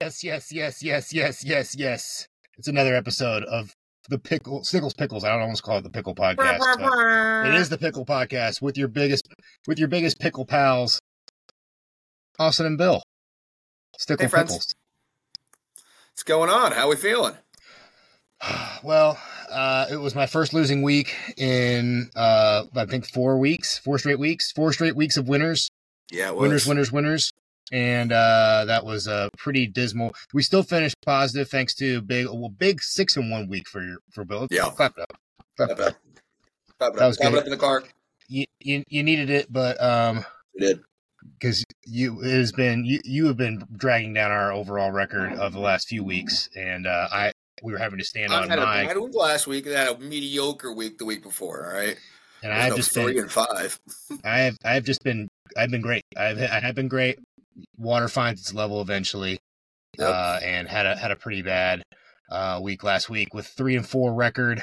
Yes. It's another episode of the Snickles Pickles. I don't almost call it the Pickle Podcast. It is the Pickle Podcast with your biggest pickle pals, Austin and Bill. Stickle hey, Pickles. Friends. What's going on? How we feeling? Well, it was my first losing week in I think 4 weeks, four straight weeks of winners. Yeah, it was. Winners. And that was pretty dismal. We still finished positive thanks to big 6-1 week for Bill. Yeah, clap it up. Clap it up in the car. You needed it, but we did because you have been dragging down our overall record of the last few weeks, and we were having to stand on mine. I had a bad week last week, and I had a mediocre week the week before. All right, and I've just been 3-5. I've been great. Water finds its level eventually, yep. And had a pretty bad week last week with 3-4 record.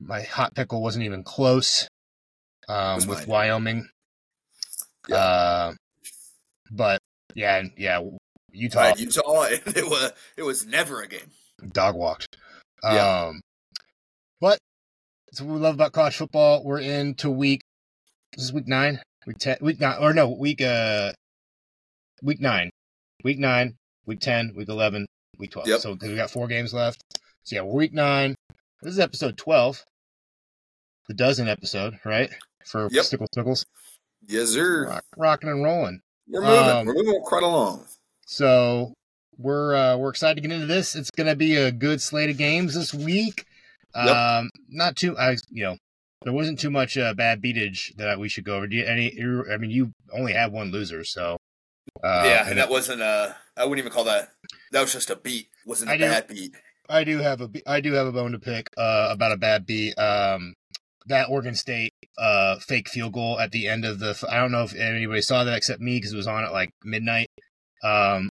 My hot pickle wasn't even close with mine. Wyoming. Yep. But yeah, Utah. Right, Utah. It was never a game. Dog walked. Yeah. But that's what we love about college football. We're into week 9, week 10, week 11, week 12. Yep. So, because we got 4 games left. So, yeah, week 9. This is episode 12. The dozen episode, right? For yep. Stickles. Yes, sir. Rocking and rolling. We're moving. We're moving quite along. So, we're excited to get into this. It's going to be a good slate of games this week. Yep. There wasn't too much bad beatage that we should go over. You only had one loser, so. And that wasn't I wouldn't even call that. That was just a beat. Wasn't a bad beat. I do have a bone to pick about a bad beat. That Oregon State fake field goal at the end of the. I don't know if anybody saw that except me because it was on at like midnight. I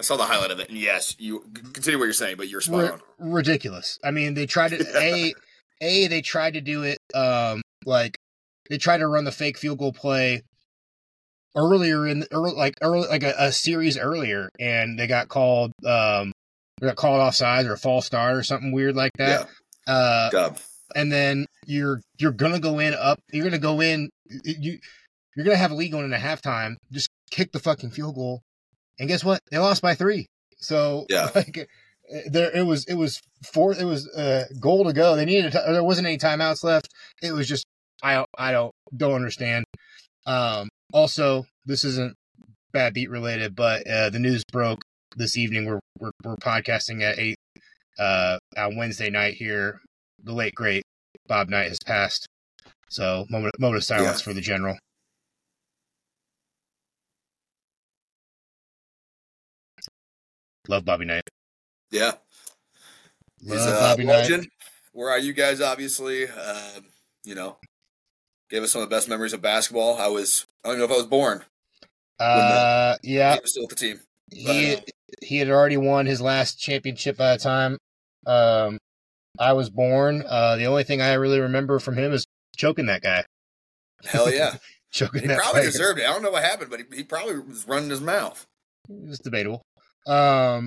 saw the highlight of it. And yes, you continue what you're saying, but you're spot on. Ridiculous. I mean, they tried to they tried to do it like they tried to run the fake field goal play. Earlier, a series earlier, and they got called offsides or a false start or something weird like that. Yeah. And then you're gonna go in up. You're gonna go in. You're gonna have a lead going into halftime. Just kick the fucking field goal, and guess what? They lost by 3. So yeah. It was 4. It was a goal to go. They needed. There wasn't any timeouts left. It was just I don't understand. Also, this isn't bad beat related, but the news broke this evening. We're podcasting at 8 on Wednesday night here. The late great Bob Knight has passed, so moment of silence for the general. Love Bobby Knight. Yeah, he's a legend. Where are you guys? Obviously, Gave us some of the best memories of basketball. I don't even know if I was born. He was still with the team. He had already won his last championship by the time I was born. The only thing I really remember from him is choking that guy. Hell yeah. He probably deserved it. I don't know what happened, but he probably was running his mouth. It's debatable. All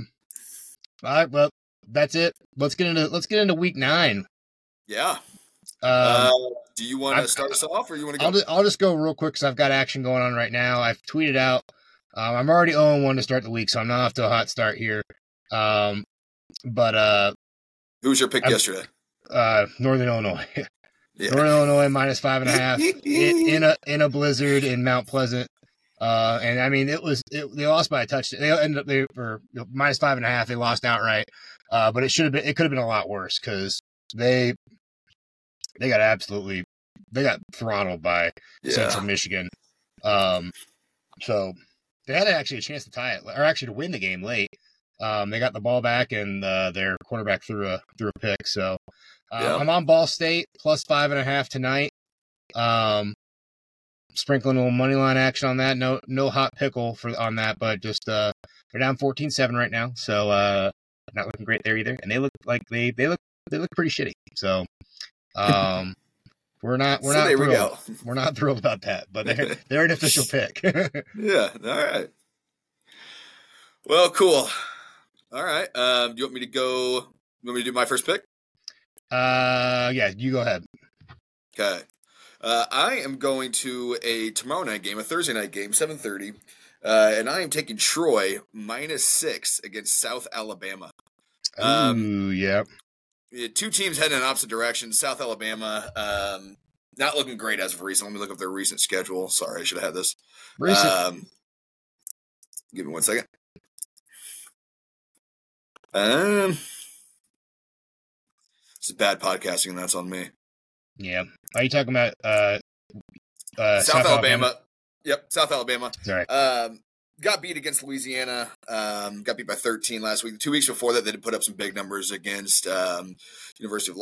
right, well, that's it. Let's get into week 9. Yeah. Do you want to start us off, or you want to go? I'll just go real quick because I've got action going on right now. I've tweeted out. I'm already 0-1 to start the week, so I'm not off to a hot start here. But who was your pick yesterday? Northern Illinois. Yeah. Northern Illinois -5.5 in a blizzard in Mount Pleasant. And I mean, they lost by a touchdown. They ended up -5.5. They lost outright. But it could have been a lot worse because they. They got throttled by Central Michigan. So they had actually a chance to tie it, or actually to win the game late. They got the ball back, and their quarterback threw a pick. So I'm on Ball State +5.5 tonight. Sprinkling a little money line action on that. No hot pickle on that, but just they're down 14-7 right now. So not looking great there either. And they look like they look pretty shitty. So. We're not thrilled about that, but they're an official pick. Yeah. All right. Well, cool. All right. Do you want me to go? You want me to do my first pick? Yeah, you go ahead. Okay. I am going to a tomorrow night game, a Thursday night game, 7:30, and I am taking Troy -6 against South Alabama. Yeah. Two teams heading in opposite directions. South Alabama, not looking great as of recent. Let me look up their recent schedule. Sorry, I should have had this. Give me 1 second. This is bad podcasting, and that's on me. Yeah. Are you talking about South Alabama? Yep, South Alabama. That's right. Got beat against Louisiana. Got beat by 13 last week. 2 weeks before that, they did put up some big numbers against University of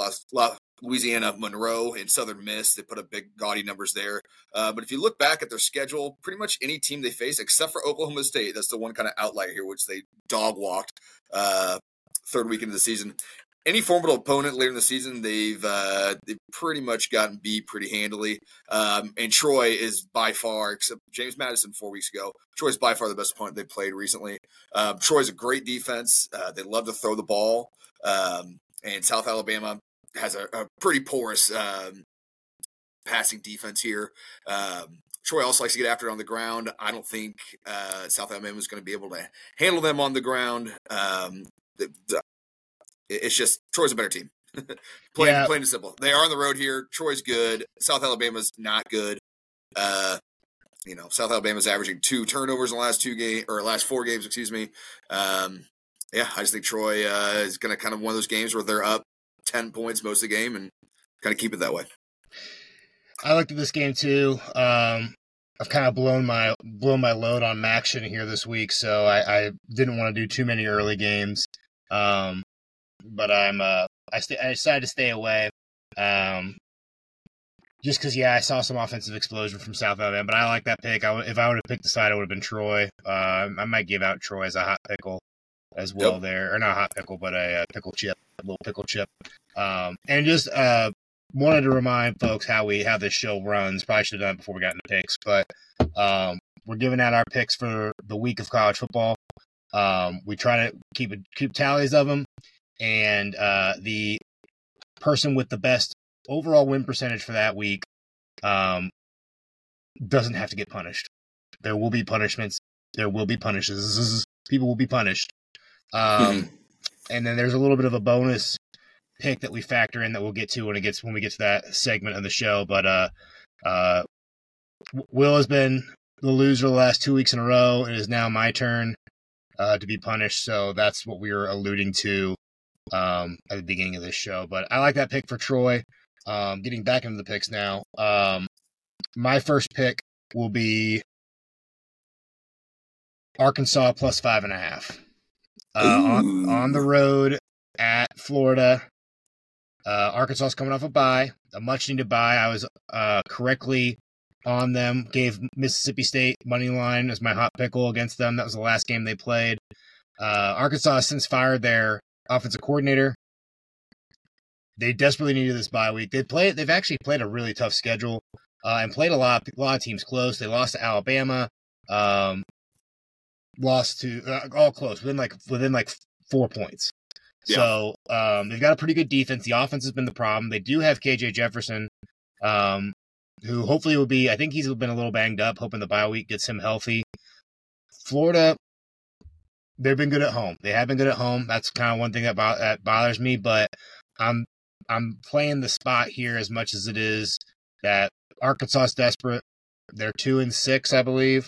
Louisiana, Monroe, and Southern Miss. They put up big, gaudy numbers there. But if you look back at their schedule, pretty much any team they face, except for Oklahoma State, that's the one kind of outlier here, which they dog-walked third week into the season. Any formidable opponent later in the season, they've pretty much gotten beat pretty handily. And Troy is by far, except James Madison 4 weeks ago, Troy's by far the best opponent they played recently. Troy's a great defense. They love to throw the ball. And South Alabama has a pretty porous passing defense here. Troy also likes to get after it on the ground. I don't think South Alabama is going to be able to handle them on the ground. It's just Troy's a better team. Plain and simple. They are on the road here. Troy's good. South Alabama's not good. South Alabama's averaging 2 turnovers in the last 4 games, excuse me. I just think Troy is going to kind of one of those games where they're up 10 points most of the game and kind of keep it that way. I looked at this game too. I've kind of blown my load on Maction here this week, so I didn't want to do too many early games. But I decided to stay away, just because I saw some offensive explosion from South Alabama. But I like that pick. If I would have picked the side, it would have been Troy. I might give out Troy as a hot pickle as well. Yep. There, or not a hot pickle, but a pickle chip, a little pickle chip. And just wanted to remind folks how this show runs. Probably should have done it before we got into picks, but we're giving out our picks for the week of college football. We try to keep tallies of them. And the person with the best overall win percentage for that week doesn't have to get punished. There will be punishments. There will be punishes. People will be punished. And then there's a little bit of a bonus pick that we factor in that we'll get to when we get to that segment of the show. But Will has been the loser the last 2 weeks in a row. It is now my turn to be punished. So that's what we were alluding to at the beginning of this show. But I like that pick for Troy. Getting back into the picks now. My first pick will be Arkansas plus 5.5 on the road at Florida. Arkansas is coming off a bye, a much needed bye. I was correctly on them. Gave Mississippi State money line as my hot pickle against them. That was the last game they played. Arkansas has since fired their offensive coordinator. They desperately needed this bye week. They've actually played a really tough schedule and played a lot of teams close. They lost to Alabama, lost to all close within 4 points. Yeah. So they've got a pretty good defense. The offense has been the problem. They do have KJ Jefferson, who hopefully will be. I think he's been a little banged up. Hoping the bye week gets him healthy. Florida. They've been good at home. They have been good at home. That's kind of one thing that bothers me, but I'm playing the spot here as much as it is that Arkansas is desperate. They're 2-6, I believe,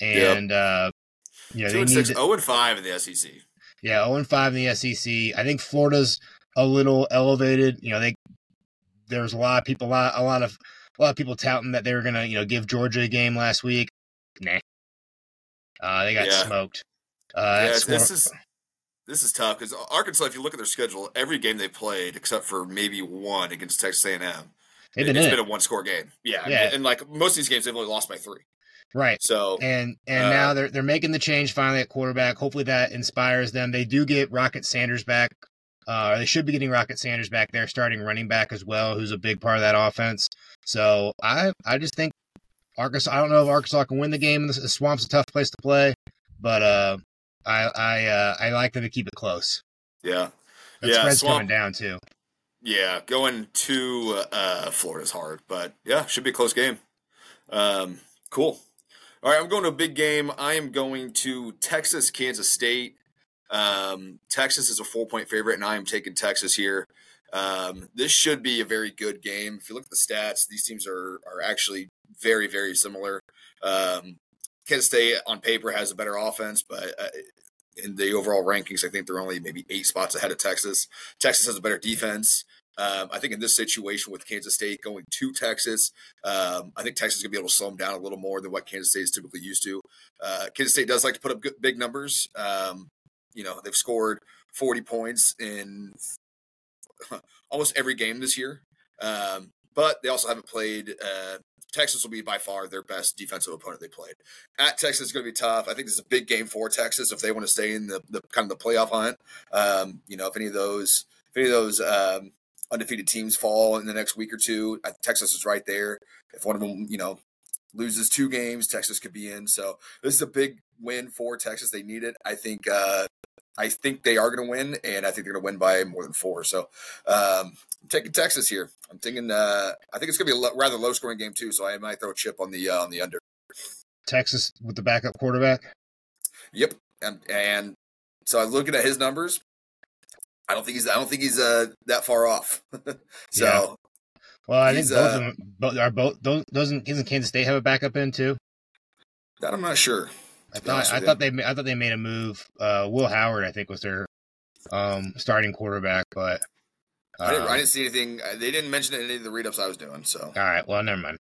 and they 2-6, 0-5 in the SEC. Yeah, 0-5 in the SEC. I think Florida's a little elevated. There's a lot of people touting that they were gonna give Georgia a game last week. Nah, they got smoked. This is tough because Arkansas, if you look at their schedule, every game they played except for maybe one against Texas A&M, it's been a one-score game. Yeah. And most of these games they've only lost by 3. Right. So and now they're making the change finally at quarterback. Hopefully that inspires them. They do get Rocket Sanders back. They should be getting Rocket Sanders back. They're starting running back as well, who's a big part of that offense. So I just think Arkansas. I don't know if Arkansas can win the game. The Swamp's a tough place to play, but I like them to keep it close. Yeah. That spread's coming down too. Yeah, going to Florida's hard, but yeah, should be a close game. Cool. All right, I'm going to a big game. I am going to Texas, Kansas State. Texas is a 4-point favorite, and I am taking Texas here. This should be a very good game. If you look at the stats, these teams are actually very, very similar. Kansas State on paper has a better offense, but in the overall rankings, I think they're only maybe 8 spots ahead of Texas. Texas has a better defense. I think in this situation with Kansas State going to Texas, I think Texas is going to be able to slow them down a little more than what Kansas State is typically used to. Kansas State does like to put up good, big numbers. They've scored 40 points in almost every game this year. But they also haven't played Texas will be by far their best defensive opponent they played. At Texas is going to be tough. I think this is a big game for Texas if they want to stay in the kind of the playoff hunt. If any of those undefeated teams fall in the next week or two, Texas is right there. If one of them, loses 2 games, Texas could be in. So this is a big win for Texas. They need it. I think they are going to win, and I think they're going to win by more than 4. So I'm taking Texas here. I'm thinking. I think it's going to be a rather low-scoring game too. So I might throw a chip on the under. Texas with the backup quarterback. Yep, and so I'm looking at his numbers. I don't think he's that far off. So, yeah. Well, I think doesn't Kansas State have a backup in too? That I'm not sure. I thought they made a move. Will Howard, I think, was their starting quarterback, but I didn't see anything. They didn't mention it in any of the read-ups I was doing. So, all right, well, never mind.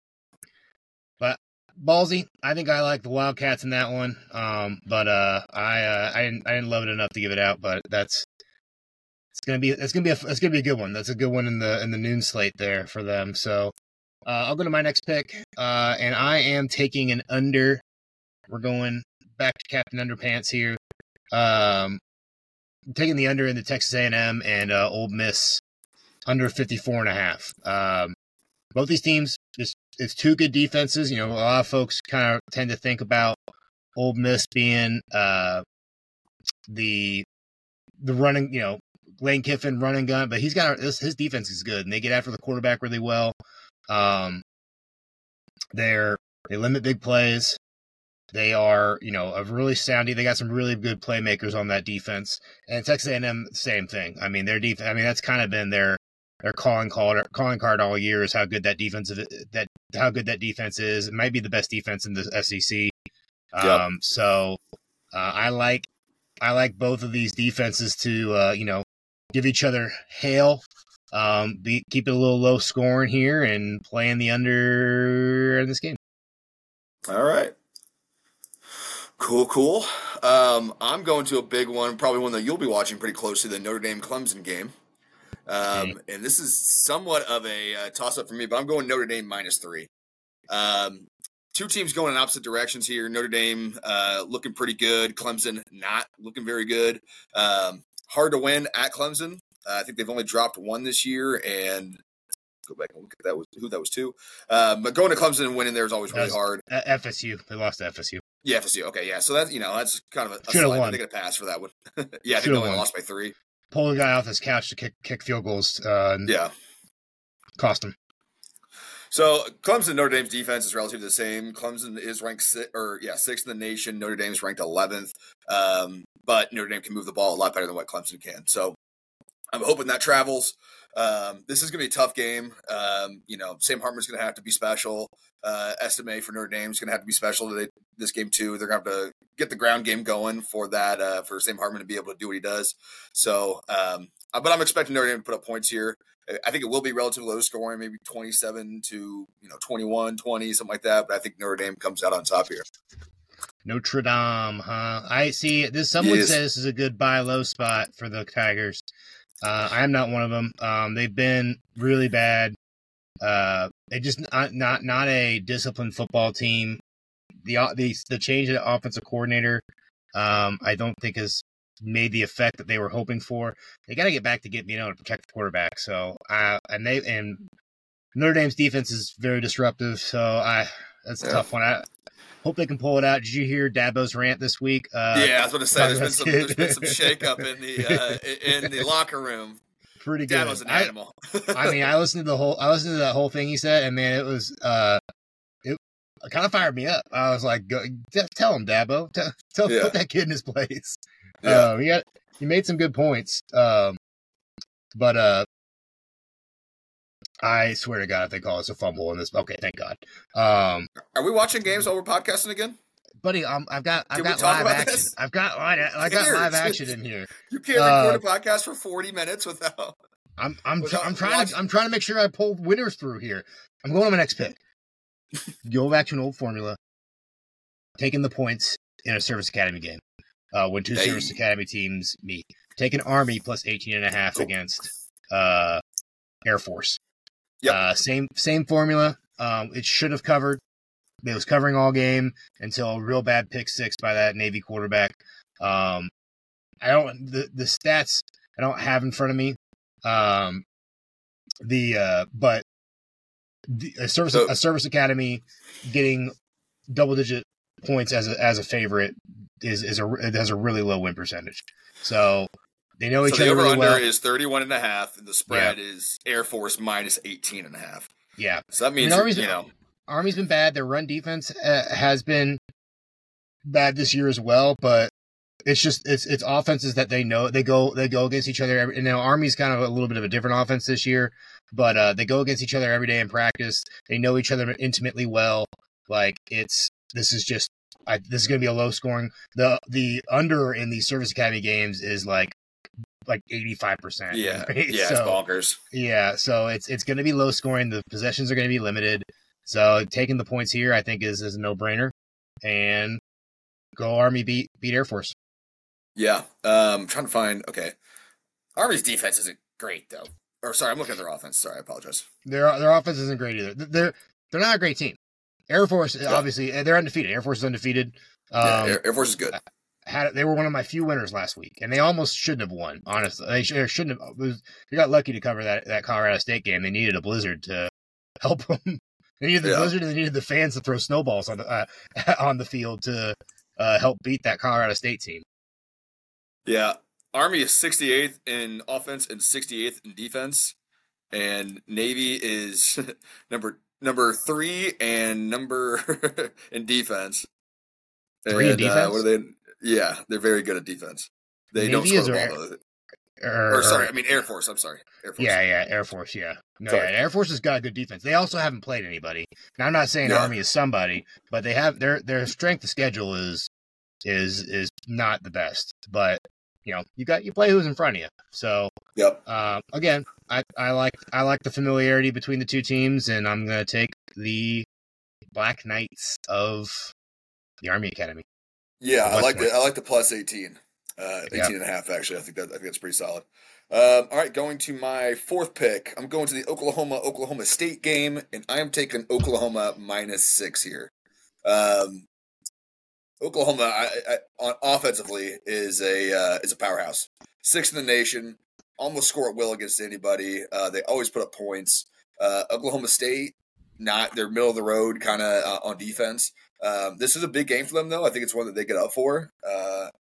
But ballsy, I think I like the Wildcats in that one. I didn't love it enough to give it out, but it's gonna be a good one. That's a good one in the noon slate there for them. So I'll go to my next pick, and I am taking an under. We're going back to Captain Underpants here. Taking the under in the Texas A&M and Old Miss under 54.5. Both these teams, it's 2 good defenses. A lot of folks kind of tend to think about Old Miss being the running, Lane Kiffin running gun, but his defense is good, and they get after the quarterback really well. They limit big plays. They are, a really soundy. They got some really good playmakers on that defense. And Texas A&M, same thing. I mean, their defense. I mean, that's kind of been their calling card all year is how good that defense is. It might be the best defense in the SEC. Yep. So I like both of these defenses to give each other hail. Keep it a little low scoring here and playing the under in this game. All right. Cool. I'm going to a big one, probably one that you'll be watching pretty closely, the Notre Dame-Clemson game. And this is somewhat of a toss-up for me, but I'm going Notre Dame -3. 2 teams going in opposite directions here. Notre Dame looking pretty good. Clemson not looking very good. Hard to win at Clemson. I think they've only dropped 1 this year, and go back and look at who that was to. But going to Clemson and winning there is always really hard. FSU. They lost to FSU. Yeah, FSU. Okay, yeah. So that's that's kind of a slide. I think a pass for that one. Yeah, I think they only lost by 3. Pulled a guy off his couch to kick field goals. Yeah, cost him. So Clemson, Notre Dame's defense is relatively the same. Clemson is ranked 6th in the nation. Notre Dame's ranked 11th. But Notre Dame can move the ball a lot better than what Clemson can. So I'm hoping that travels. This is going to be a tough game. Sam Hartman's going to have to be special. SMA for Notre Dame is going to have to be special today. This game too. They're going to have to get the ground game going for that for Sam Hartman to be able to do what he does. So, but I'm expecting Notre Dame to put up points here. I think it will be relatively low scoring, maybe 27 to 21, 20, something like that. But I think Notre Dame comes out on top here. Notre Dame, huh? I see. This someone said this is a good buy low spot for the Tigers. I'm not one of them. They've been really bad. They just not a disciplined football team. The change in the offensive coordinator, I don't think has made the effect that they were hoping for. They got to get back to being able to protect the quarterback. So Notre Dame's defense is very disruptive. So that's a tough one. I Hope they can pull it out. Did you hear Dabo's rant this week? Yeah, I was going to say there's been some shakeup in the locker room. Pretty good. Dabo's an animal. I mean, I listened to that whole thing he said, and man, it was it kind of fired me up. I was like, tell him, Dabo, put that kid in his place. Yeah, he made some good points, but I swear to God, if they call us a fumble in this, okay, thank God. Are we watching games while we're podcasting again, buddy? I've got live action. This? I've got live action in here. You can't record a podcast for 40 minutes without. I'm trying to make sure I pull winners through here. I'm going on my next pick. Go back to an old formula, taking the points in a service academy game when two service academy teams meet. Take an Army plus 18.5 against Air Force. Yep. Same formula. It should have covered. It was covering all game until a real bad pick six by that Navy quarterback. The stats I don't have in front of me. A service academy getting double digit points as a favorite has a really low win percentage. So. They know each other really well. The over-under is 31.5, and the spread is Air Force minus 18.5. Yeah. So that means, Army's been bad. Their run defense has been bad this year as well, but it's just it's offenses that they know. They go against each other. And now Army's kind of a little bit of a different offense this year, but they go against each other every day in practice. They know each other intimately well. Like, this is going to be a low scoring. The under in these service academy games is like 85%. Yeah. Right? Yeah. So, it's bonkers. Yeah. So it's going to be low scoring. The possessions are going to be limited. So taking the points here, I think is a no brainer, and go Army beat Air Force. Yeah. I'm trying to find, okay. Army's defense isn't great though. Or sorry, I'm looking at their offense. Sorry. I apologize. Their offense isn't great either. They're not a great team. Air Force, obviously they're undefeated. Air Force is undefeated. Air Force is good. They were one of my few winners last week, and they almost shouldn't have won. Honestly, they shouldn't have. They got lucky to cover that Colorado State game. They needed a blizzard to help them. They needed the blizzard, and they needed the fans to throw snowballs on the field to help beat that Colorado State team. Yeah, Army is 68th in offense and 68th in defense, and Navy is number 3 and number in defense. 3 in defense. What are they? Yeah, they're very good at defense. They Navy don't score the ball. Air Force. I'm sorry. Air Force. Yeah, Air Force, yeah. No, yeah, Air Force has got good defense. They also haven't played anybody. Now, I'm not saying Army is somebody, but they have their strength of schedule is not the best. But, you play who's in front of you. So, again, I like the familiarity between the two teams, and I'm going to take the Black Knights of the Army Academy. Yeah, I like the plus 18.5 actually. I think that's pretty solid. All right, going to my fourth pick. I'm going to the Oklahoma State game, and I am taking Oklahoma minus 6 here. Oklahoma on offensively is a powerhouse, 6th in the nation. Almost score at will against anybody. They always put up points. Oklahoma State, they're middle of the road kind of on defense. This is a big game for them, though. I think it's one that they get up for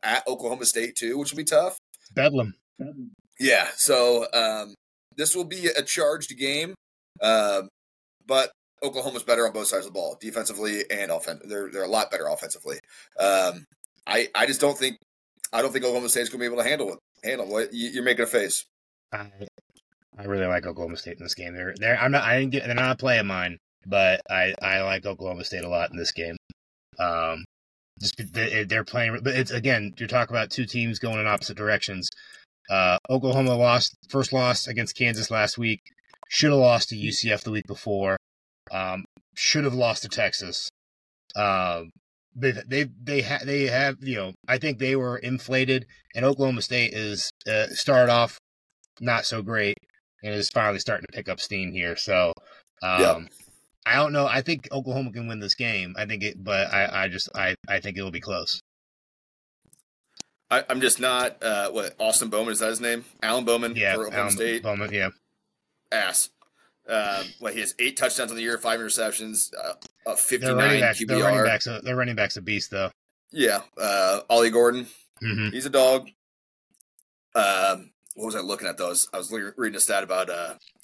at Oklahoma State, too, which will be tough. Bedlam. Yeah, so this will be a charged game, but Oklahoma's better on both sides of the ball, defensively and offensively. They're a lot better offensively. I just don't think – I don't think Oklahoma State's going to be able to handle it. You're making a face. I really like Oklahoma State in this game. They're not a play of mine. But I like Oklahoma State a lot in this game. They're playing, but it's again, you're talking about two teams going in opposite directions. Oklahoma lost first loss against Kansas last week. Should have lost to UCF the week before. Should have lost to Texas. They have I think they were inflated, and Oklahoma State is started off not so great and is finally starting to pick up steam here. So I don't know. I think Oklahoma can win this game. I think it, but I think it will be close. I'm just not. Austin Bowman, is that his name? Alan Bowman for Oklahoma State. Bowman, yeah. Ass. What he has 8 touchdowns on the year, 5 interceptions, 59 QBR. Their running back's a beast, though. Yeah, Ollie Gordon, he's a dog. What was I looking at? I was reading a stat about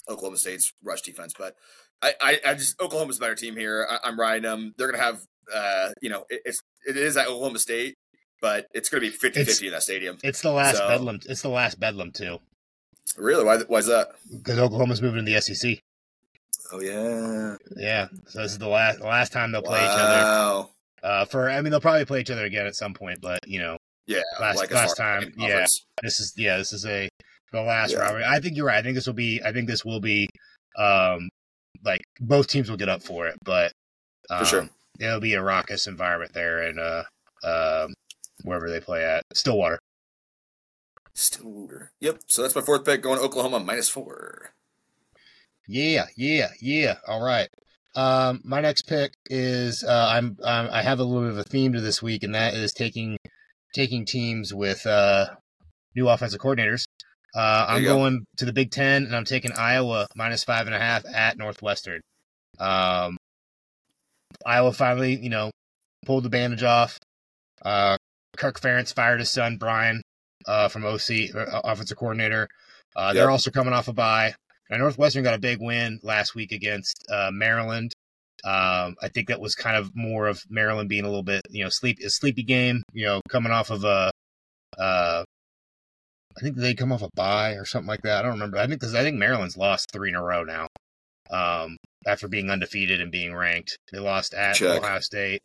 Oklahoma State's rush defense, but I just Oklahoma's a better team here. I'm riding them. They're gonna have it is at Oklahoma State, but it's gonna be 50-50 in that stadium. It's the last Bedlam. It's the last Bedlam too. Really? Why is that? Because Oklahoma's moving to the SEC. Oh yeah. Yeah. So this is the last time they'll play each other. They'll probably play each other again at some point, but you know. Yeah. Last time. Yeah. This is the last rivalry. I think you're right. I think this will be like both teams will get up for it, but for sure. It'll be a raucous environment there and wherever they play at. Stillwater. Yep. So that's my fourth pick, going to Oklahoma -4. Yeah. All right. My next pick is I have a little bit of a theme to this week, and that is taking teams with new offensive coordinators. I'm going to the Big Ten, and I'm taking Iowa -5.5 at Northwestern. Iowa finally, pulled the bandage off. Kirk Ferentz fired his son, Brian, from OC, offensive coordinator. They're also coming off a bye. Now, Northwestern got a big win last week against Maryland. I think that was kind of more of Maryland being a little bit, sleepy game, coming off of I think they come off a bye or something like that. I don't remember. I think Maryland's lost 3 in a row now. After being undefeated and being ranked, they lost at Ohio State,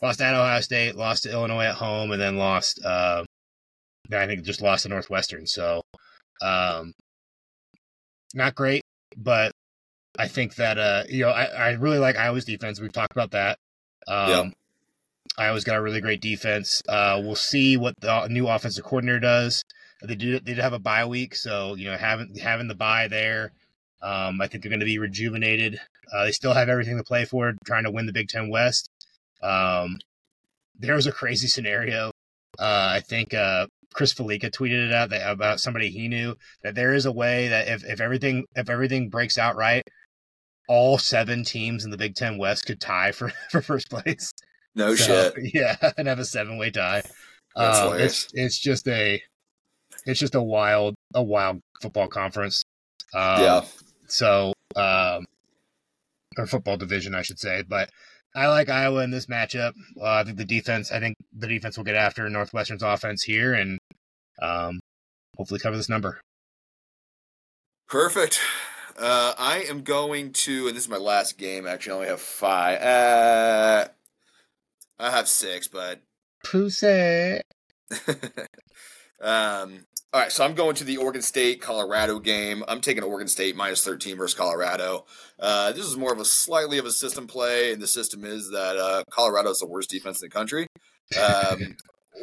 lost to Illinois at home, and then lost. I think just lost to Northwestern. So, not great, but I think that I really like Iowa's defense. We've talked about that. Iowa's got a really great defense. We'll see what the new offensive coordinator does. They did have a bye week, so having the bye there, I think they're going to be rejuvenated. They still have everything to play for, trying to win the Big Ten West. There was a crazy scenario. I think Chris Felica tweeted it out about somebody he knew, that there is a way that if everything breaks out right, all 7 teams in the Big Ten West could tie for first place. No shit. Yeah, and have a 7-way tie. That's hilarious. It's just a wild football conference. Or football division, I should say. But I like Iowa in this matchup. I think the defense will get after Northwestern's offense here, and hopefully cover this number. Perfect. I am going to, and this is my last game. Actually, I only have 5. I have 6, but Pussy. All right, so I'm going to the Oregon State-Colorado game. I'm taking Oregon State -13 versus Colorado. This is more of a slightly of a system play, and the system is that Colorado is the worst defense in the country.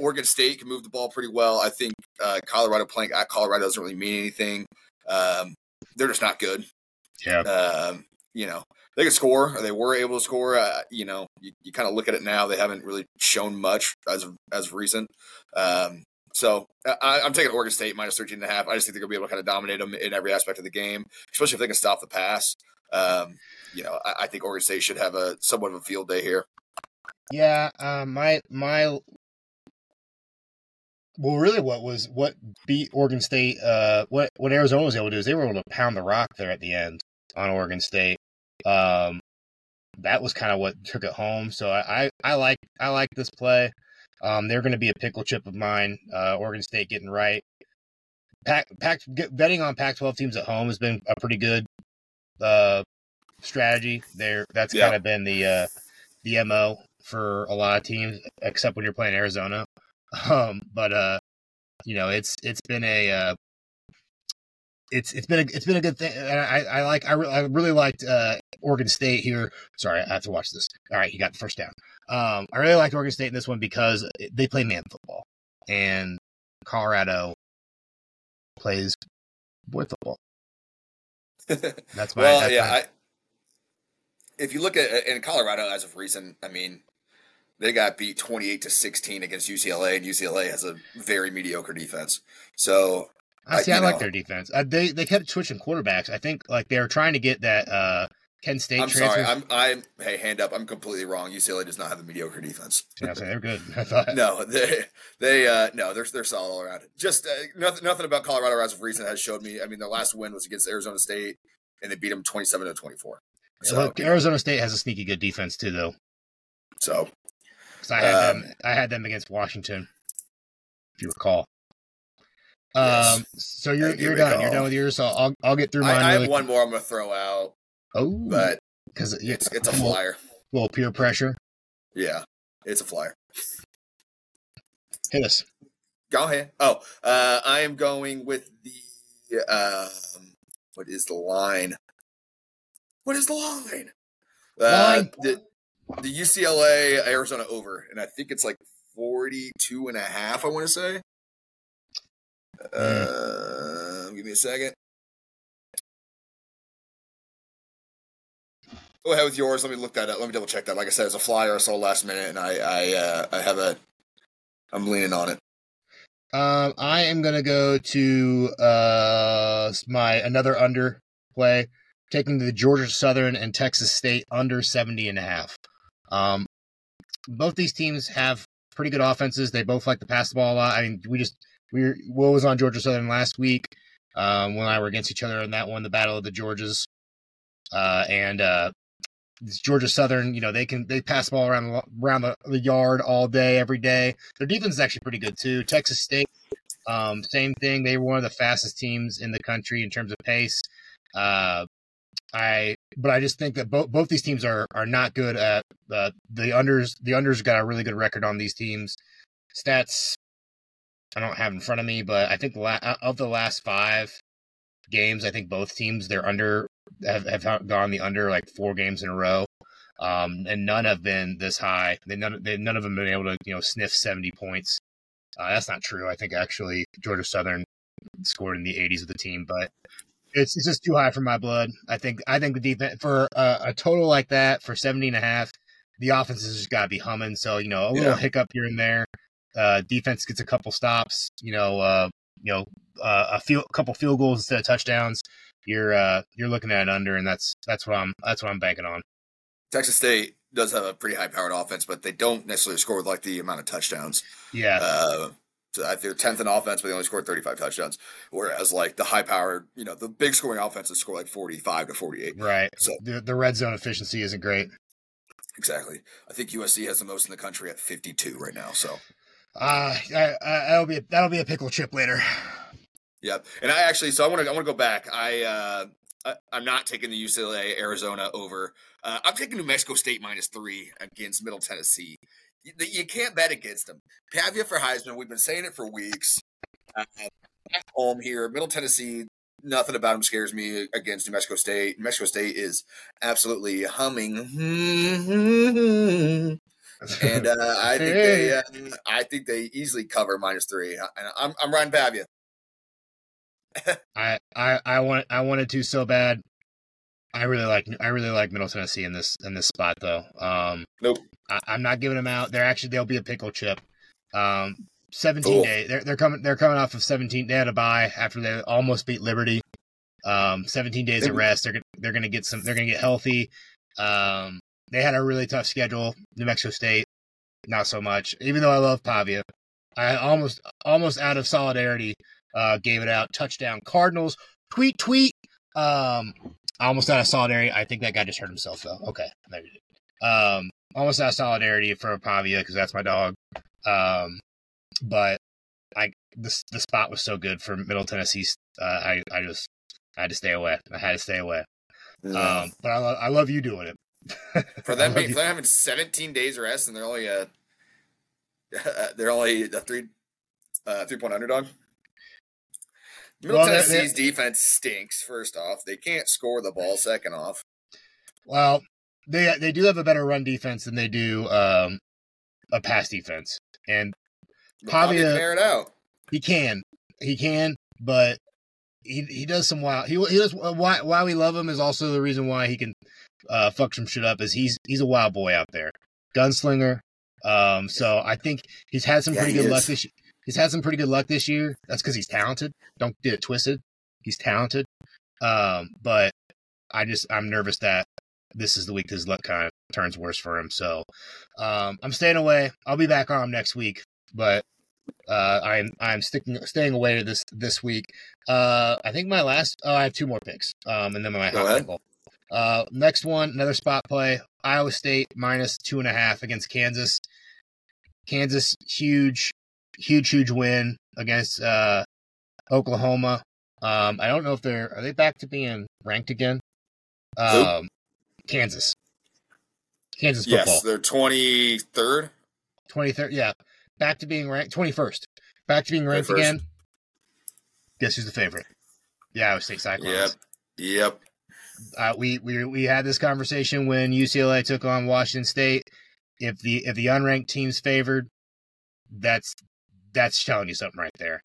Oregon State can move the ball pretty well. I think Colorado playing at Colorado doesn't really mean anything. They're just not good. Yeah. They can score, or they were able to score. You kind of look at it now. They haven't really shown much as of recent. So I'm taking Oregon State -13.5. I just think they're going to be able to kind of dominate them in every aspect of the game, especially if they can stop the pass. I think Oregon State should have a somewhat of a field day here. Yeah, what beat Oregon State? What Arizona was able to do is they were able to pound the rock there at the end on Oregon State. That was kind of what took it home. So I like this play. They're going to be a pickle chip of mine. Oregon State getting right. Betting on Pac-12 teams at home has been a pretty good strategy. That's kind of been the MO for a lot of teams, except when you're playing Arizona. It's been a good thing. I really liked Oregon State here. Sorry, I have to watch this. All right, you got the first down. I really liked Oregon State in this one because they play man football, and Colorado plays boy football. That's my. If you look at in Colorado as of recent, I mean, they got beat 28-16 against UCLA, and UCLA has a very mediocre defense. So I like their defense. They kept switching quarterbacks. I think like they were trying to get that Penn State. Hey, hand up. I'm completely wrong. UCLA does not have a mediocre defense. Yeah, so they're good. I thought. They're solid all around. Just nothing about Colorado as of recent has showed me. I mean, their last win was against Arizona State, and they beat them 27-24. So look, Arizona State has a sneaky good defense too, though. So, I had them against Washington, if you recall. Yes. So you're done. You're done with yours. So I'll get through mine. I have one more I'm gonna throw out. Oh, but because it's a flyer. A little peer pressure. Yeah, it's a flyer. Hit us. Go ahead. Oh, I am going with the What is the line? The UCLA Arizona over, and I think it's like 42.5. I want to say. Give me a second. Go ahead with yours. Let me look that up. Let me double check that. Like I said, it's a flyer I saw last minute, and I'm leaning on it. I am gonna go to my another under play, taking the Georgia Southern and Texas State under 70.5. Both these teams have pretty good offenses. They both like to pass the ball a lot. I mean, Will was on Georgia Southern last week. Will and I were against each other in that one, the Battle of the Georgias. And Georgia Southern, you know, they pass the ball around the yard all day, every day. Their defense is actually pretty good too. Texas State, same thing. They were one of the fastest teams in the country in terms of pace. I just think that both these teams are not good at the unders. The unders got a really good record on these teams. Stats I don't have in front of me, but I think of the last 5 games, I think both teams they're under have gone the under like 4 games in a row, and none have been this high. None of them have been able to sniff 70 points. That's not true. I think actually Georgia Southern scored in the 80s with the team, but it's just too high for my blood. I think the defense for a total like that for 70.5, the offense has just got to be humming. So a little hiccup here and there. Defense gets a couple stops, a couple field goals instead of touchdowns. You're looking at an under, and that's what I'm banking on. Texas State does have a pretty high powered offense, but they don't necessarily score with like the amount of touchdowns. Yeah. So they're 10th in offense, but they only scored 35 touchdowns. Whereas like the high powered, the big scoring offenses score like 45 to 48. Right. So the red zone efficiency isn't great. Exactly. I think USC has the most in the country at 52 right now. So. That'll be a pickle chip later. Yep. And I actually, so I want to go back. I'm not taking the UCLA Arizona over. I'm taking New Mexico State -3 against Middle Tennessee. You can't bet against them. Pavia for Heisman. We've been saying it for weeks. At home here, Middle Tennessee. Nothing about them scares me against New Mexico State. New Mexico State is absolutely humming. And I think they easily cover -3. And I'm riding Pavia. I wanted to so bad. I really like Middle Tennessee in this spot though. Nope. I'm not giving them out. They'll be a pickle chip. 17 days. They're coming off of 17. They had a bye after they almost beat Liberty. 17 days of rest. They're going to get some. They're going to get healthy. They had a really tough schedule. New Mexico State, not so much. Even though I love Pavia, I almost out of solidarity gave it out. Touchdown Cardinals. Tweet. Almost out of solidarity. I think that guy just hurt himself though. Okay, there you go. Almost out of solidarity for Pavia because that's my dog. But the spot was so good for Middle Tennessee. I had to stay away. Yeah. But I love you doing it. For them having 17 days rest and they're only a 3-point underdog. Middle Tennessee's defense stinks. First off, they can't score the ball. Second off, well, they do have a better run defense than they do a pass defense, and Pavia can air it out. He can, but he does some wild. He does why we love him is also the reason why he can. Fuck some shit up is he's a wild boy out there, gunslinger. So I think he's had some pretty good luck this year. He's had some pretty good luck this year. That's because he's talented. Don't get it twisted. He's talented. But I'm nervous that this is the week his luck kind of turns worse for him. So I'm staying away. I'll be back on him next week, but I'm staying away this week. I think my last. I have two more picks. And then my hot pickle. Next one, another spot play. Iowa State -2.5 against Kansas. Kansas, huge win against Oklahoma. I don't know if are they back to being ranked again? Kansas football. Yes, they're 23rd. 23rd, yeah. Back to being ranked 21st. Back to being ranked again. Guess who's the favorite? The Iowa State Cyclones. Yep. We had this conversation when UCLA took on Washington State. If the unranked team's favored, that's telling you something right there.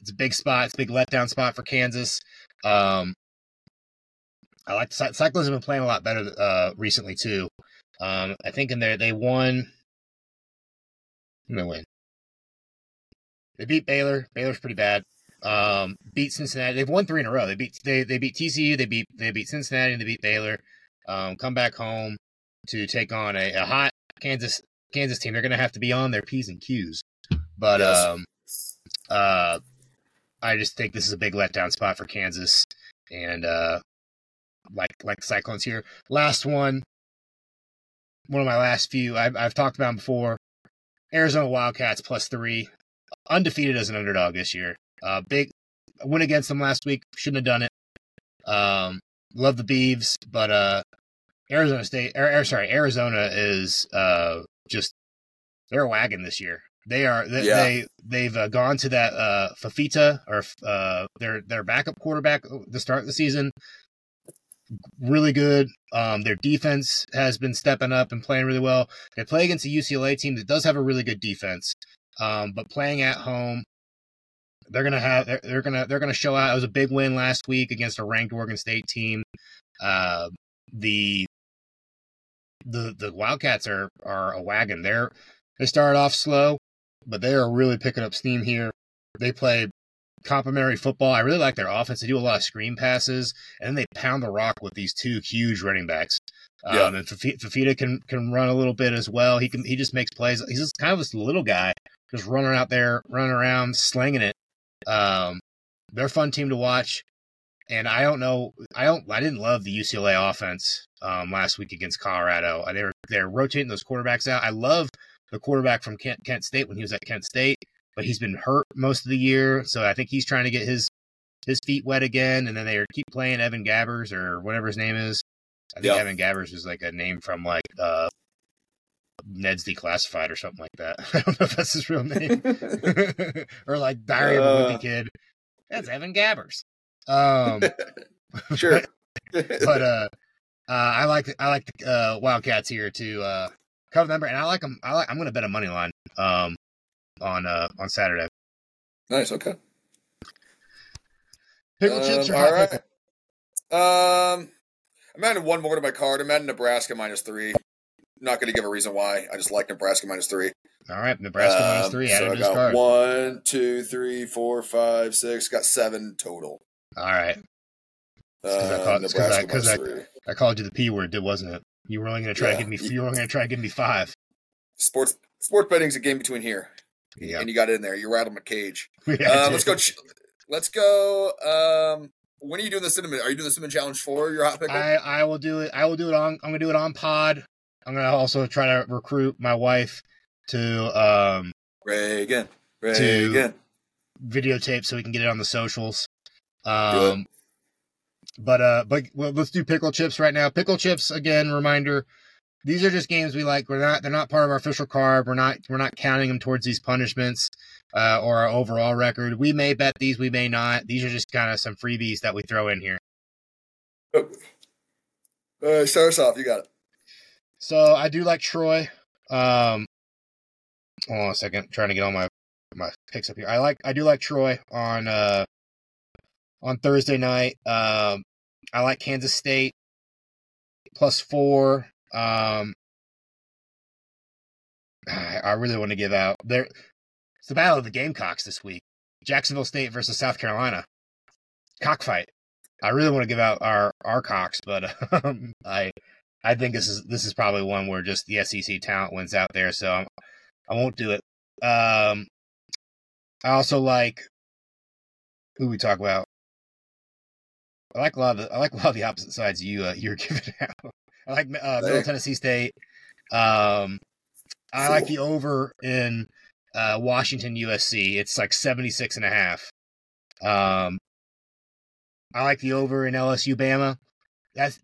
It's a big spot. It's a big letdown spot for Kansas. I like the Cyclones have been playing a lot better recently too. I think in there they won. They beat Baylor. Baylor's pretty bad. Beat Cincinnati. They've won 3 in a row. They beat TCU. They beat Cincinnati. And they beat Baylor. Come back home to take on a hot Kansas team. They're going to have to be on their P's and Q's. But yes. I just think this is a big letdown spot for Kansas, and like the Cyclones here. Last one of my last few. I've talked about them before. Arizona Wildcats +3, undefeated as an underdog this year. Big win against them last week. Shouldn't have done it. Love the Beavs, but Arizona is just they're a wagon this year. They've gone to that Fafita or their backup quarterback to start the season. Really good. Their defense has been stepping up and playing really well. They play against a UCLA team that does have a really good defense, but playing at home, they're gonna show out. It was a big win last week against a ranked Oregon State team. The Wildcats are a wagon. They started off slow, but they are really picking up steam here. They play complimentary football. I really like their offense. They do a lot of screen passes, and then they pound the rock with these two huge running backs. And Fafita can run a little bit as well. He just makes plays. He's just kind of this little guy just running around, slinging it. They're a fun team to watch. And I didn't love the UCLA offense last week against Colorado. They're rotating those quarterbacks out. I love the quarterback from Kent State when he was at Kent State, but he's been hurt most of the year, so I think he's trying to get his feet wet again. And then they keep playing Evan Gabbers or whatever his name is. I think Evan Gabbers is like a name from like Ned's Declassified or something like that. I don't know if that's his real name, or like Diary of a Wimpy Kid. That's Evan Gabbers. Sure, but I like the Wildcats here to cover number, and I like them. I'm going to bet a money line on Saturday. Nice. Okay. Pickle chips or all right. Pickle? I'm adding one more to my card. I'm adding Nebraska -3. Not going to give a reason why. I just like Nebraska -3. All right, Nebraska -3. So I got card. 1, 2, 3, 4, 5, 6. Got 7 total. All right. Because I called you the P word, wasn't it? You were only going to try to give me. You were only going to try to give me 5. Sports betting's a game between here. Yeah. And you got in there. You rattled my cage. Let's go. When are you doing the cinnamon? Are you doing the cinnamon challenge for your hot pickle? I will do it. I will do it on. I'm going to do it on pod. I'm going to also try to recruit my wife to Reagan videotape so we can get it on the socials. But let's do pickle chips right now. Pickle chips again. Reminder: these are just games we like. They're not part of our official card. We're not counting them towards these punishments or our overall record. We may bet these. We may not. These are just kind of some freebies that we throw in here. Start us off. You got it. So I do like Troy. Hold on a second. I'm trying to get all my picks up here. I do like Troy on Thursday night. I like Kansas State +4. I really want to give out there. It's the battle of the Gamecocks this week. Jacksonville State versus South Carolina. Cockfight. I really want to give out our cocks, but I think this is probably one where just the SEC talent wins out there, so I won't do it. I also like who we talk about. I like a lot of the opposite sides you're giving out. I like Middle Tennessee State. I like the over in Washington USC. It's like 76.5. I like the over in LSU Bama.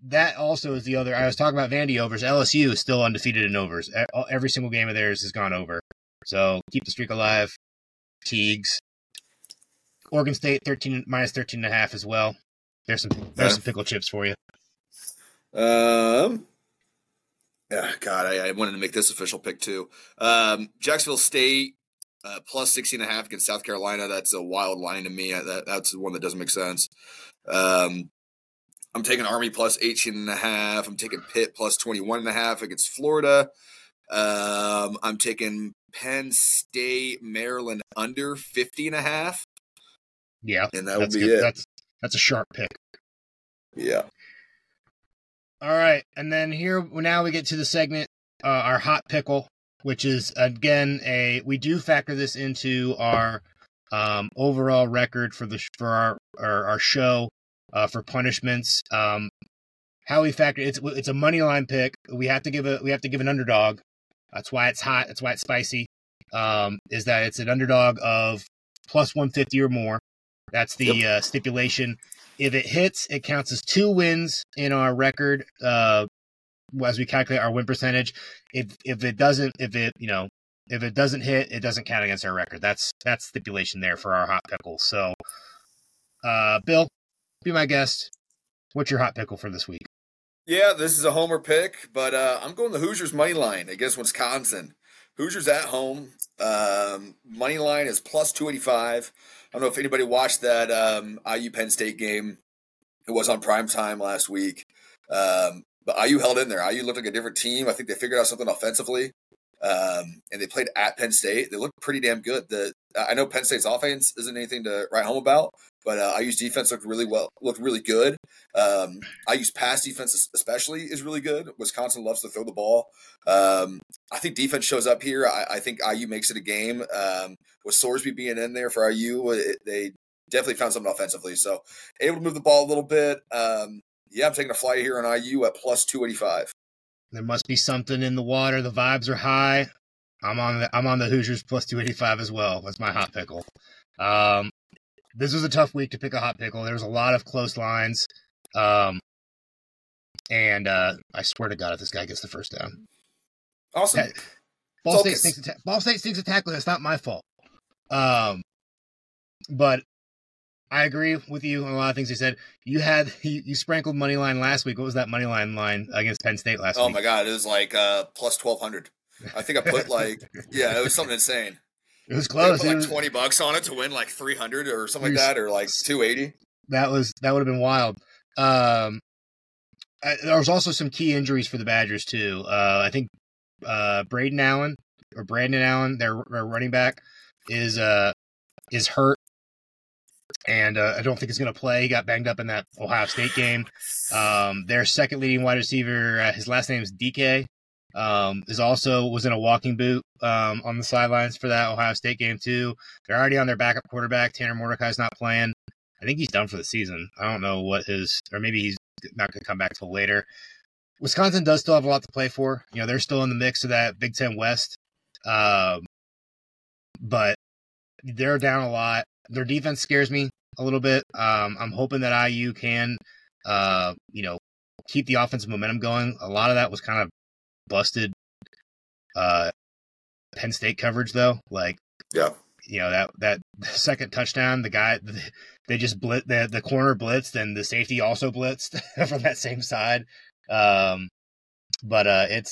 That also is the other. I was talking about Vandy overs. LSU is still undefeated in overs. Every single game of theirs has gone over. So keep the streak alive. Teagues. Oregon State -13.5 as well. There's some pickle chips for you. God, I wanted to make this official pick too. Jacksonville State +16.5 against South Carolina. That's a wild line to me. That's one that doesn't make sense. I'm taking Army +18.5. I'm taking Pitt +21.5 against Florida. I'm taking Penn State, Maryland under 50.5. Yeah, and that will be good. It. That's a sharp pick. Yeah. All right, and then now we get to the segment, our hot pickle, which is again we do factor this into our overall record for our show for punishments. How we factor it's a money line pick. We have to give an underdog. That's why it's hot. That's why it's spicy. Is that it's an underdog of +150 or more. That's the stipulation. If it hits, it counts as 2 wins in our record as we calculate our win percentage. If it doesn't hit, it doesn't count against our record. That's stipulation there for our hot pickle. So, Bill, be my guest. What's your hot pickle for this week? Yeah, this is a homer pick, but I'm going the Hoosiers money line against Wisconsin. Hoosiers at home. Money line is +285. I don't know if anybody watched that IU Penn State game. It was on primetime last week. But IU held in there. IU looked like a different team. I think they figured out something offensively. And they played at Penn State. They looked pretty damn good. I know Penn State's offense isn't anything to write home about, but IU's defense looked really good. IU's pass defense especially is really good. Wisconsin loves to throw the ball. I think defense shows up here. I think IU makes it a game. With Sorsby being in there for IU, they definitely found something offensively. So able to move the ball a little bit. I'm taking a flyer here on IU at +285. There must be something in the water. The vibes are high. I'm on the Hoosiers +285 as well. That's my hot pickle. This was a tough week to pick a hot pickle. There was a lot of close lines. And I swear to God, if this guy gets the first down. Awesome. Ball State stinks at tackling. That's not my fault. But I agree with you on a lot of things you said. You sprinkled money line last week. What was that money line against Penn State last week? Oh, my God. It was like +1,200. I think I put it was something insane. It was close. I put $20 on it to win like 300 or something like that, or like 280. That would have been wild. There was also some key injuries for the Badgers too. I think Brandon Allen, their running back, is hurt, and I don't think he's going to play. He got banged up in that Ohio State game. Their second leading wide receiver, his last name is DK. was in a walking boot on the sidelines for that Ohio State game too. They're already on their backup quarterback. Tanner Mordecai's not playing. I think he's done for the season. I don't know or maybe he's not going to come back till later. Wisconsin does still have a lot to play for. You know, they're still in the mix of that Big Ten West. But they're down a lot. Their defense scares me a little bit. I'm hoping that IU can, keep the offensive momentum going. A lot of that was kind of busted Penn State coverage though. That second touchdown, they just blitzed, the corner blitzed and the safety also blitzed from that same side. It's I don't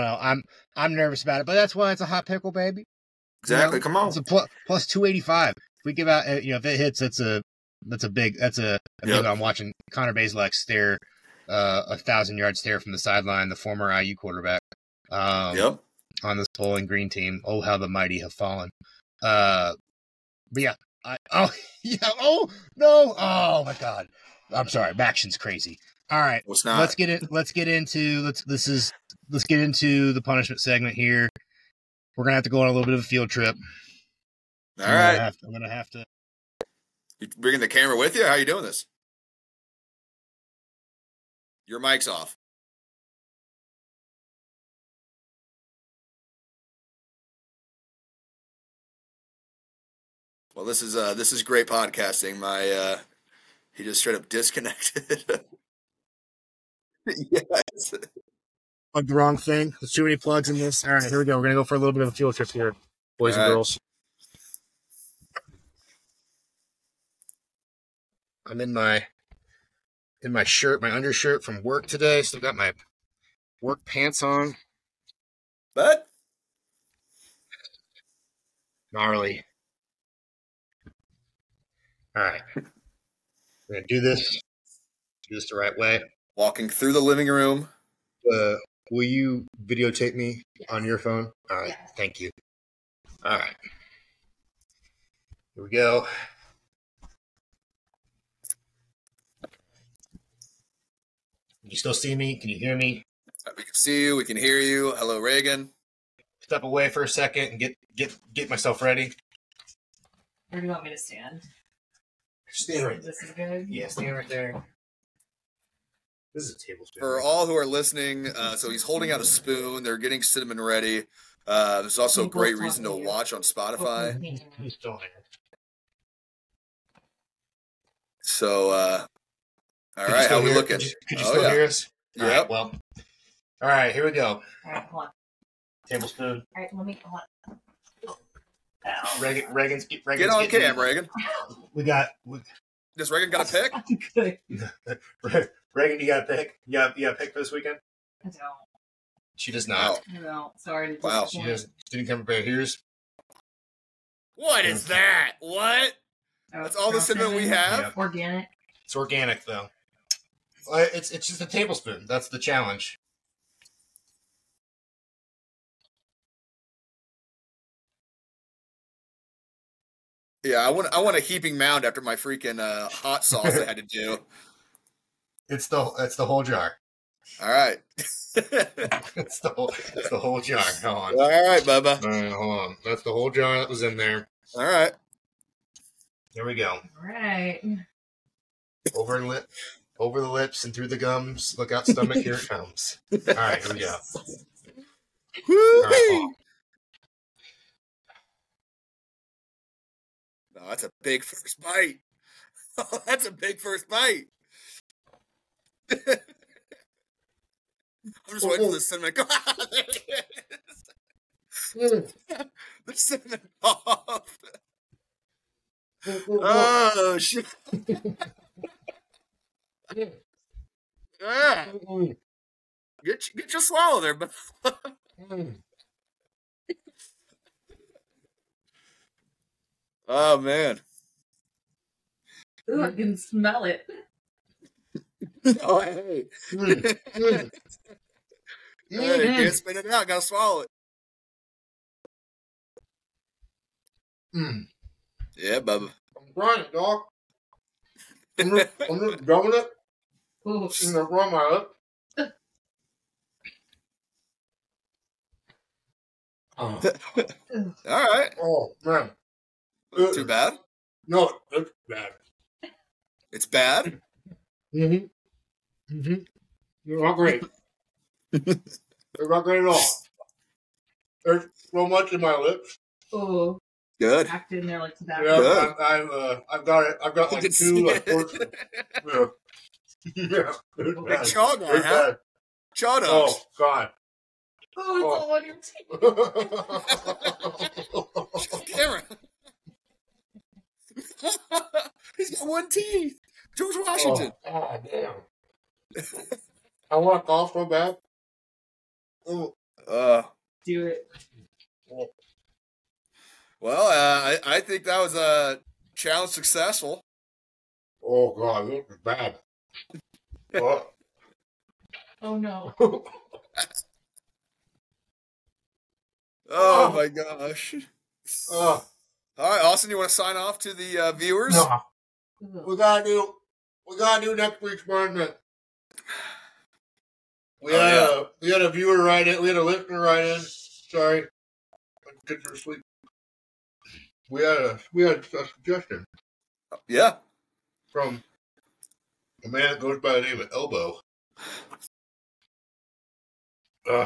know. I'm nervous about it, but that's why it's a hot pickle, baby. Exactly. You know, come on. It's a +285. If we give out, if it hits, that's a big. I'm watching Connor Bazelak stare. A 1,000-yard stare from the sideline, the former IU quarterback on this Bowling Green team. Oh, how the mighty have fallen. But yeah, oh my God, I'm sorry, Maction's crazy. All right, well, it's not. Let's get into the punishment segment here. We're gonna have to go on a little bit of a field trip. I'm gonna have to. You bringing the camera with you? How are you doing this? Your mic's off. Well, this is great podcasting. My he just straight up disconnected. Yes. Plugged the wrong thing. There's too many plugs in this. All right, here we go. We're gonna go for a little bit of a field trip here, boys and girls. I'm in my shirt, my undershirt from work today. Still got my work pants on. But gnarly. All right, we're gonna do this. Do this the right way. Walking through the living room. Will you videotape me on your phone? All right, thank you. All right, here we go. Can you still see me? Can you hear me? We can see you. We can hear you. Hello, Reagan. Step away for a second and get myself ready. Where do you want me to stand? Stand right there. This is good? Yeah, stand right there. This is a table spoon. For all who are listening, so he's holding out a spoon. They're getting cinnamon ready. There's also a great reason to watch on Spotify. He's still here. So, all right, how are we looking? Could you still hear us? Yeah. All right, well. All right, here we go. All right, hold on. Tablespoon. All right, let me, hold on. Reagan's get on cam, me. Reagan. Does Reagan got a pick? Reagan, you got a pick? You got a pick for this weekend? I don't. She does not. No, sorry. Wow. She didn't come prepared. Here's. What is that? What? Oh, that's all the cinnamon we have? Yeah. Organic. It's organic, though. It's just a tablespoon. That's the challenge. Yeah, I want a heaping mound after my freaking hot sauce I had to do. It's the whole jar. All right. It's the whole jar. Hold on. All right, Bubba. All right, hold on. That's the whole jar that was in there. All right. Here we go. All right. Over the lips and through the gums. Look out, stomach. Here it comes. All right, here we go. Woo-hee. All right, oh, that's a big first bite. Oh, that's a big first bite. I'm just waiting for the cinnamon. There it is. The cinnamon off. Oh, shit. Yeah. Get your swallow there, but. Oh, man. Ooh, I can smell it. Oh, hey. Hey, can't spit it out. Gotta swallow it. Yeah, Bubba. I'm trying it, dog. I'm just going it. It's gonna run my lip. All right. Oh, man. Too bad? No, it's bad. It's bad? Mm-hmm. Mm-hmm. They're not great. They're not great at all. There's so much in my lips. Oh. Good. Packed in there like that. Yeah, good. I've got it. I've got like two, like portions. Yeah. Yeah. It's bad. It's bad. Chowder. Oh, God. Oh, it's all on your teeth. Camera. He's got one teeth. George Washington. Oh, damn. I want to cough so bad. Do it. Well, I think that was a challenge successful. Oh, God. This is bad. Oh, no. Oh, my gosh. Oh. All right, Austin, you want to sign off to the viewers? No. We gotta do next week's tournament. We had a viewer write in. We had a listener write in. Sorry, I couldn't get to sleep. We had a suggestion. Yeah, from a man that goes by the name of Elbow.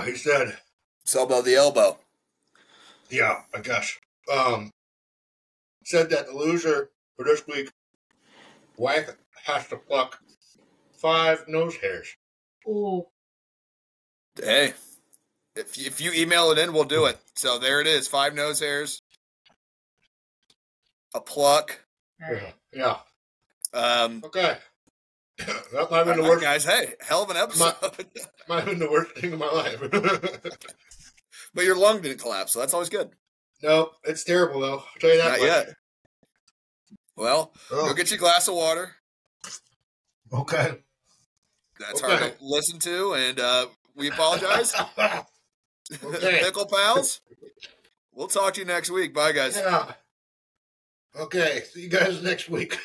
He said, "It's Elbow the Elbow." Yeah, I guess. Said that the loser for this week, wife has to pluck 5 nose hairs. Ooh. Hey, if you email it in, we'll do it. So there it is: 5 nose hairs, a pluck. Yeah. Okay. That might have been the worst. Guys, hey, hell of an episode. Might have been the worst thing in my life. But your lung didn't collapse, so that's always good. No, it's terrible, though. I'll tell you that. Not much. Yet. Well, go get your glass of water. Okay. That's hard to listen to, and we apologize. Okay. Pickle Pals, we'll talk to you next week. Bye, guys. Yeah. Okay, see you guys next week.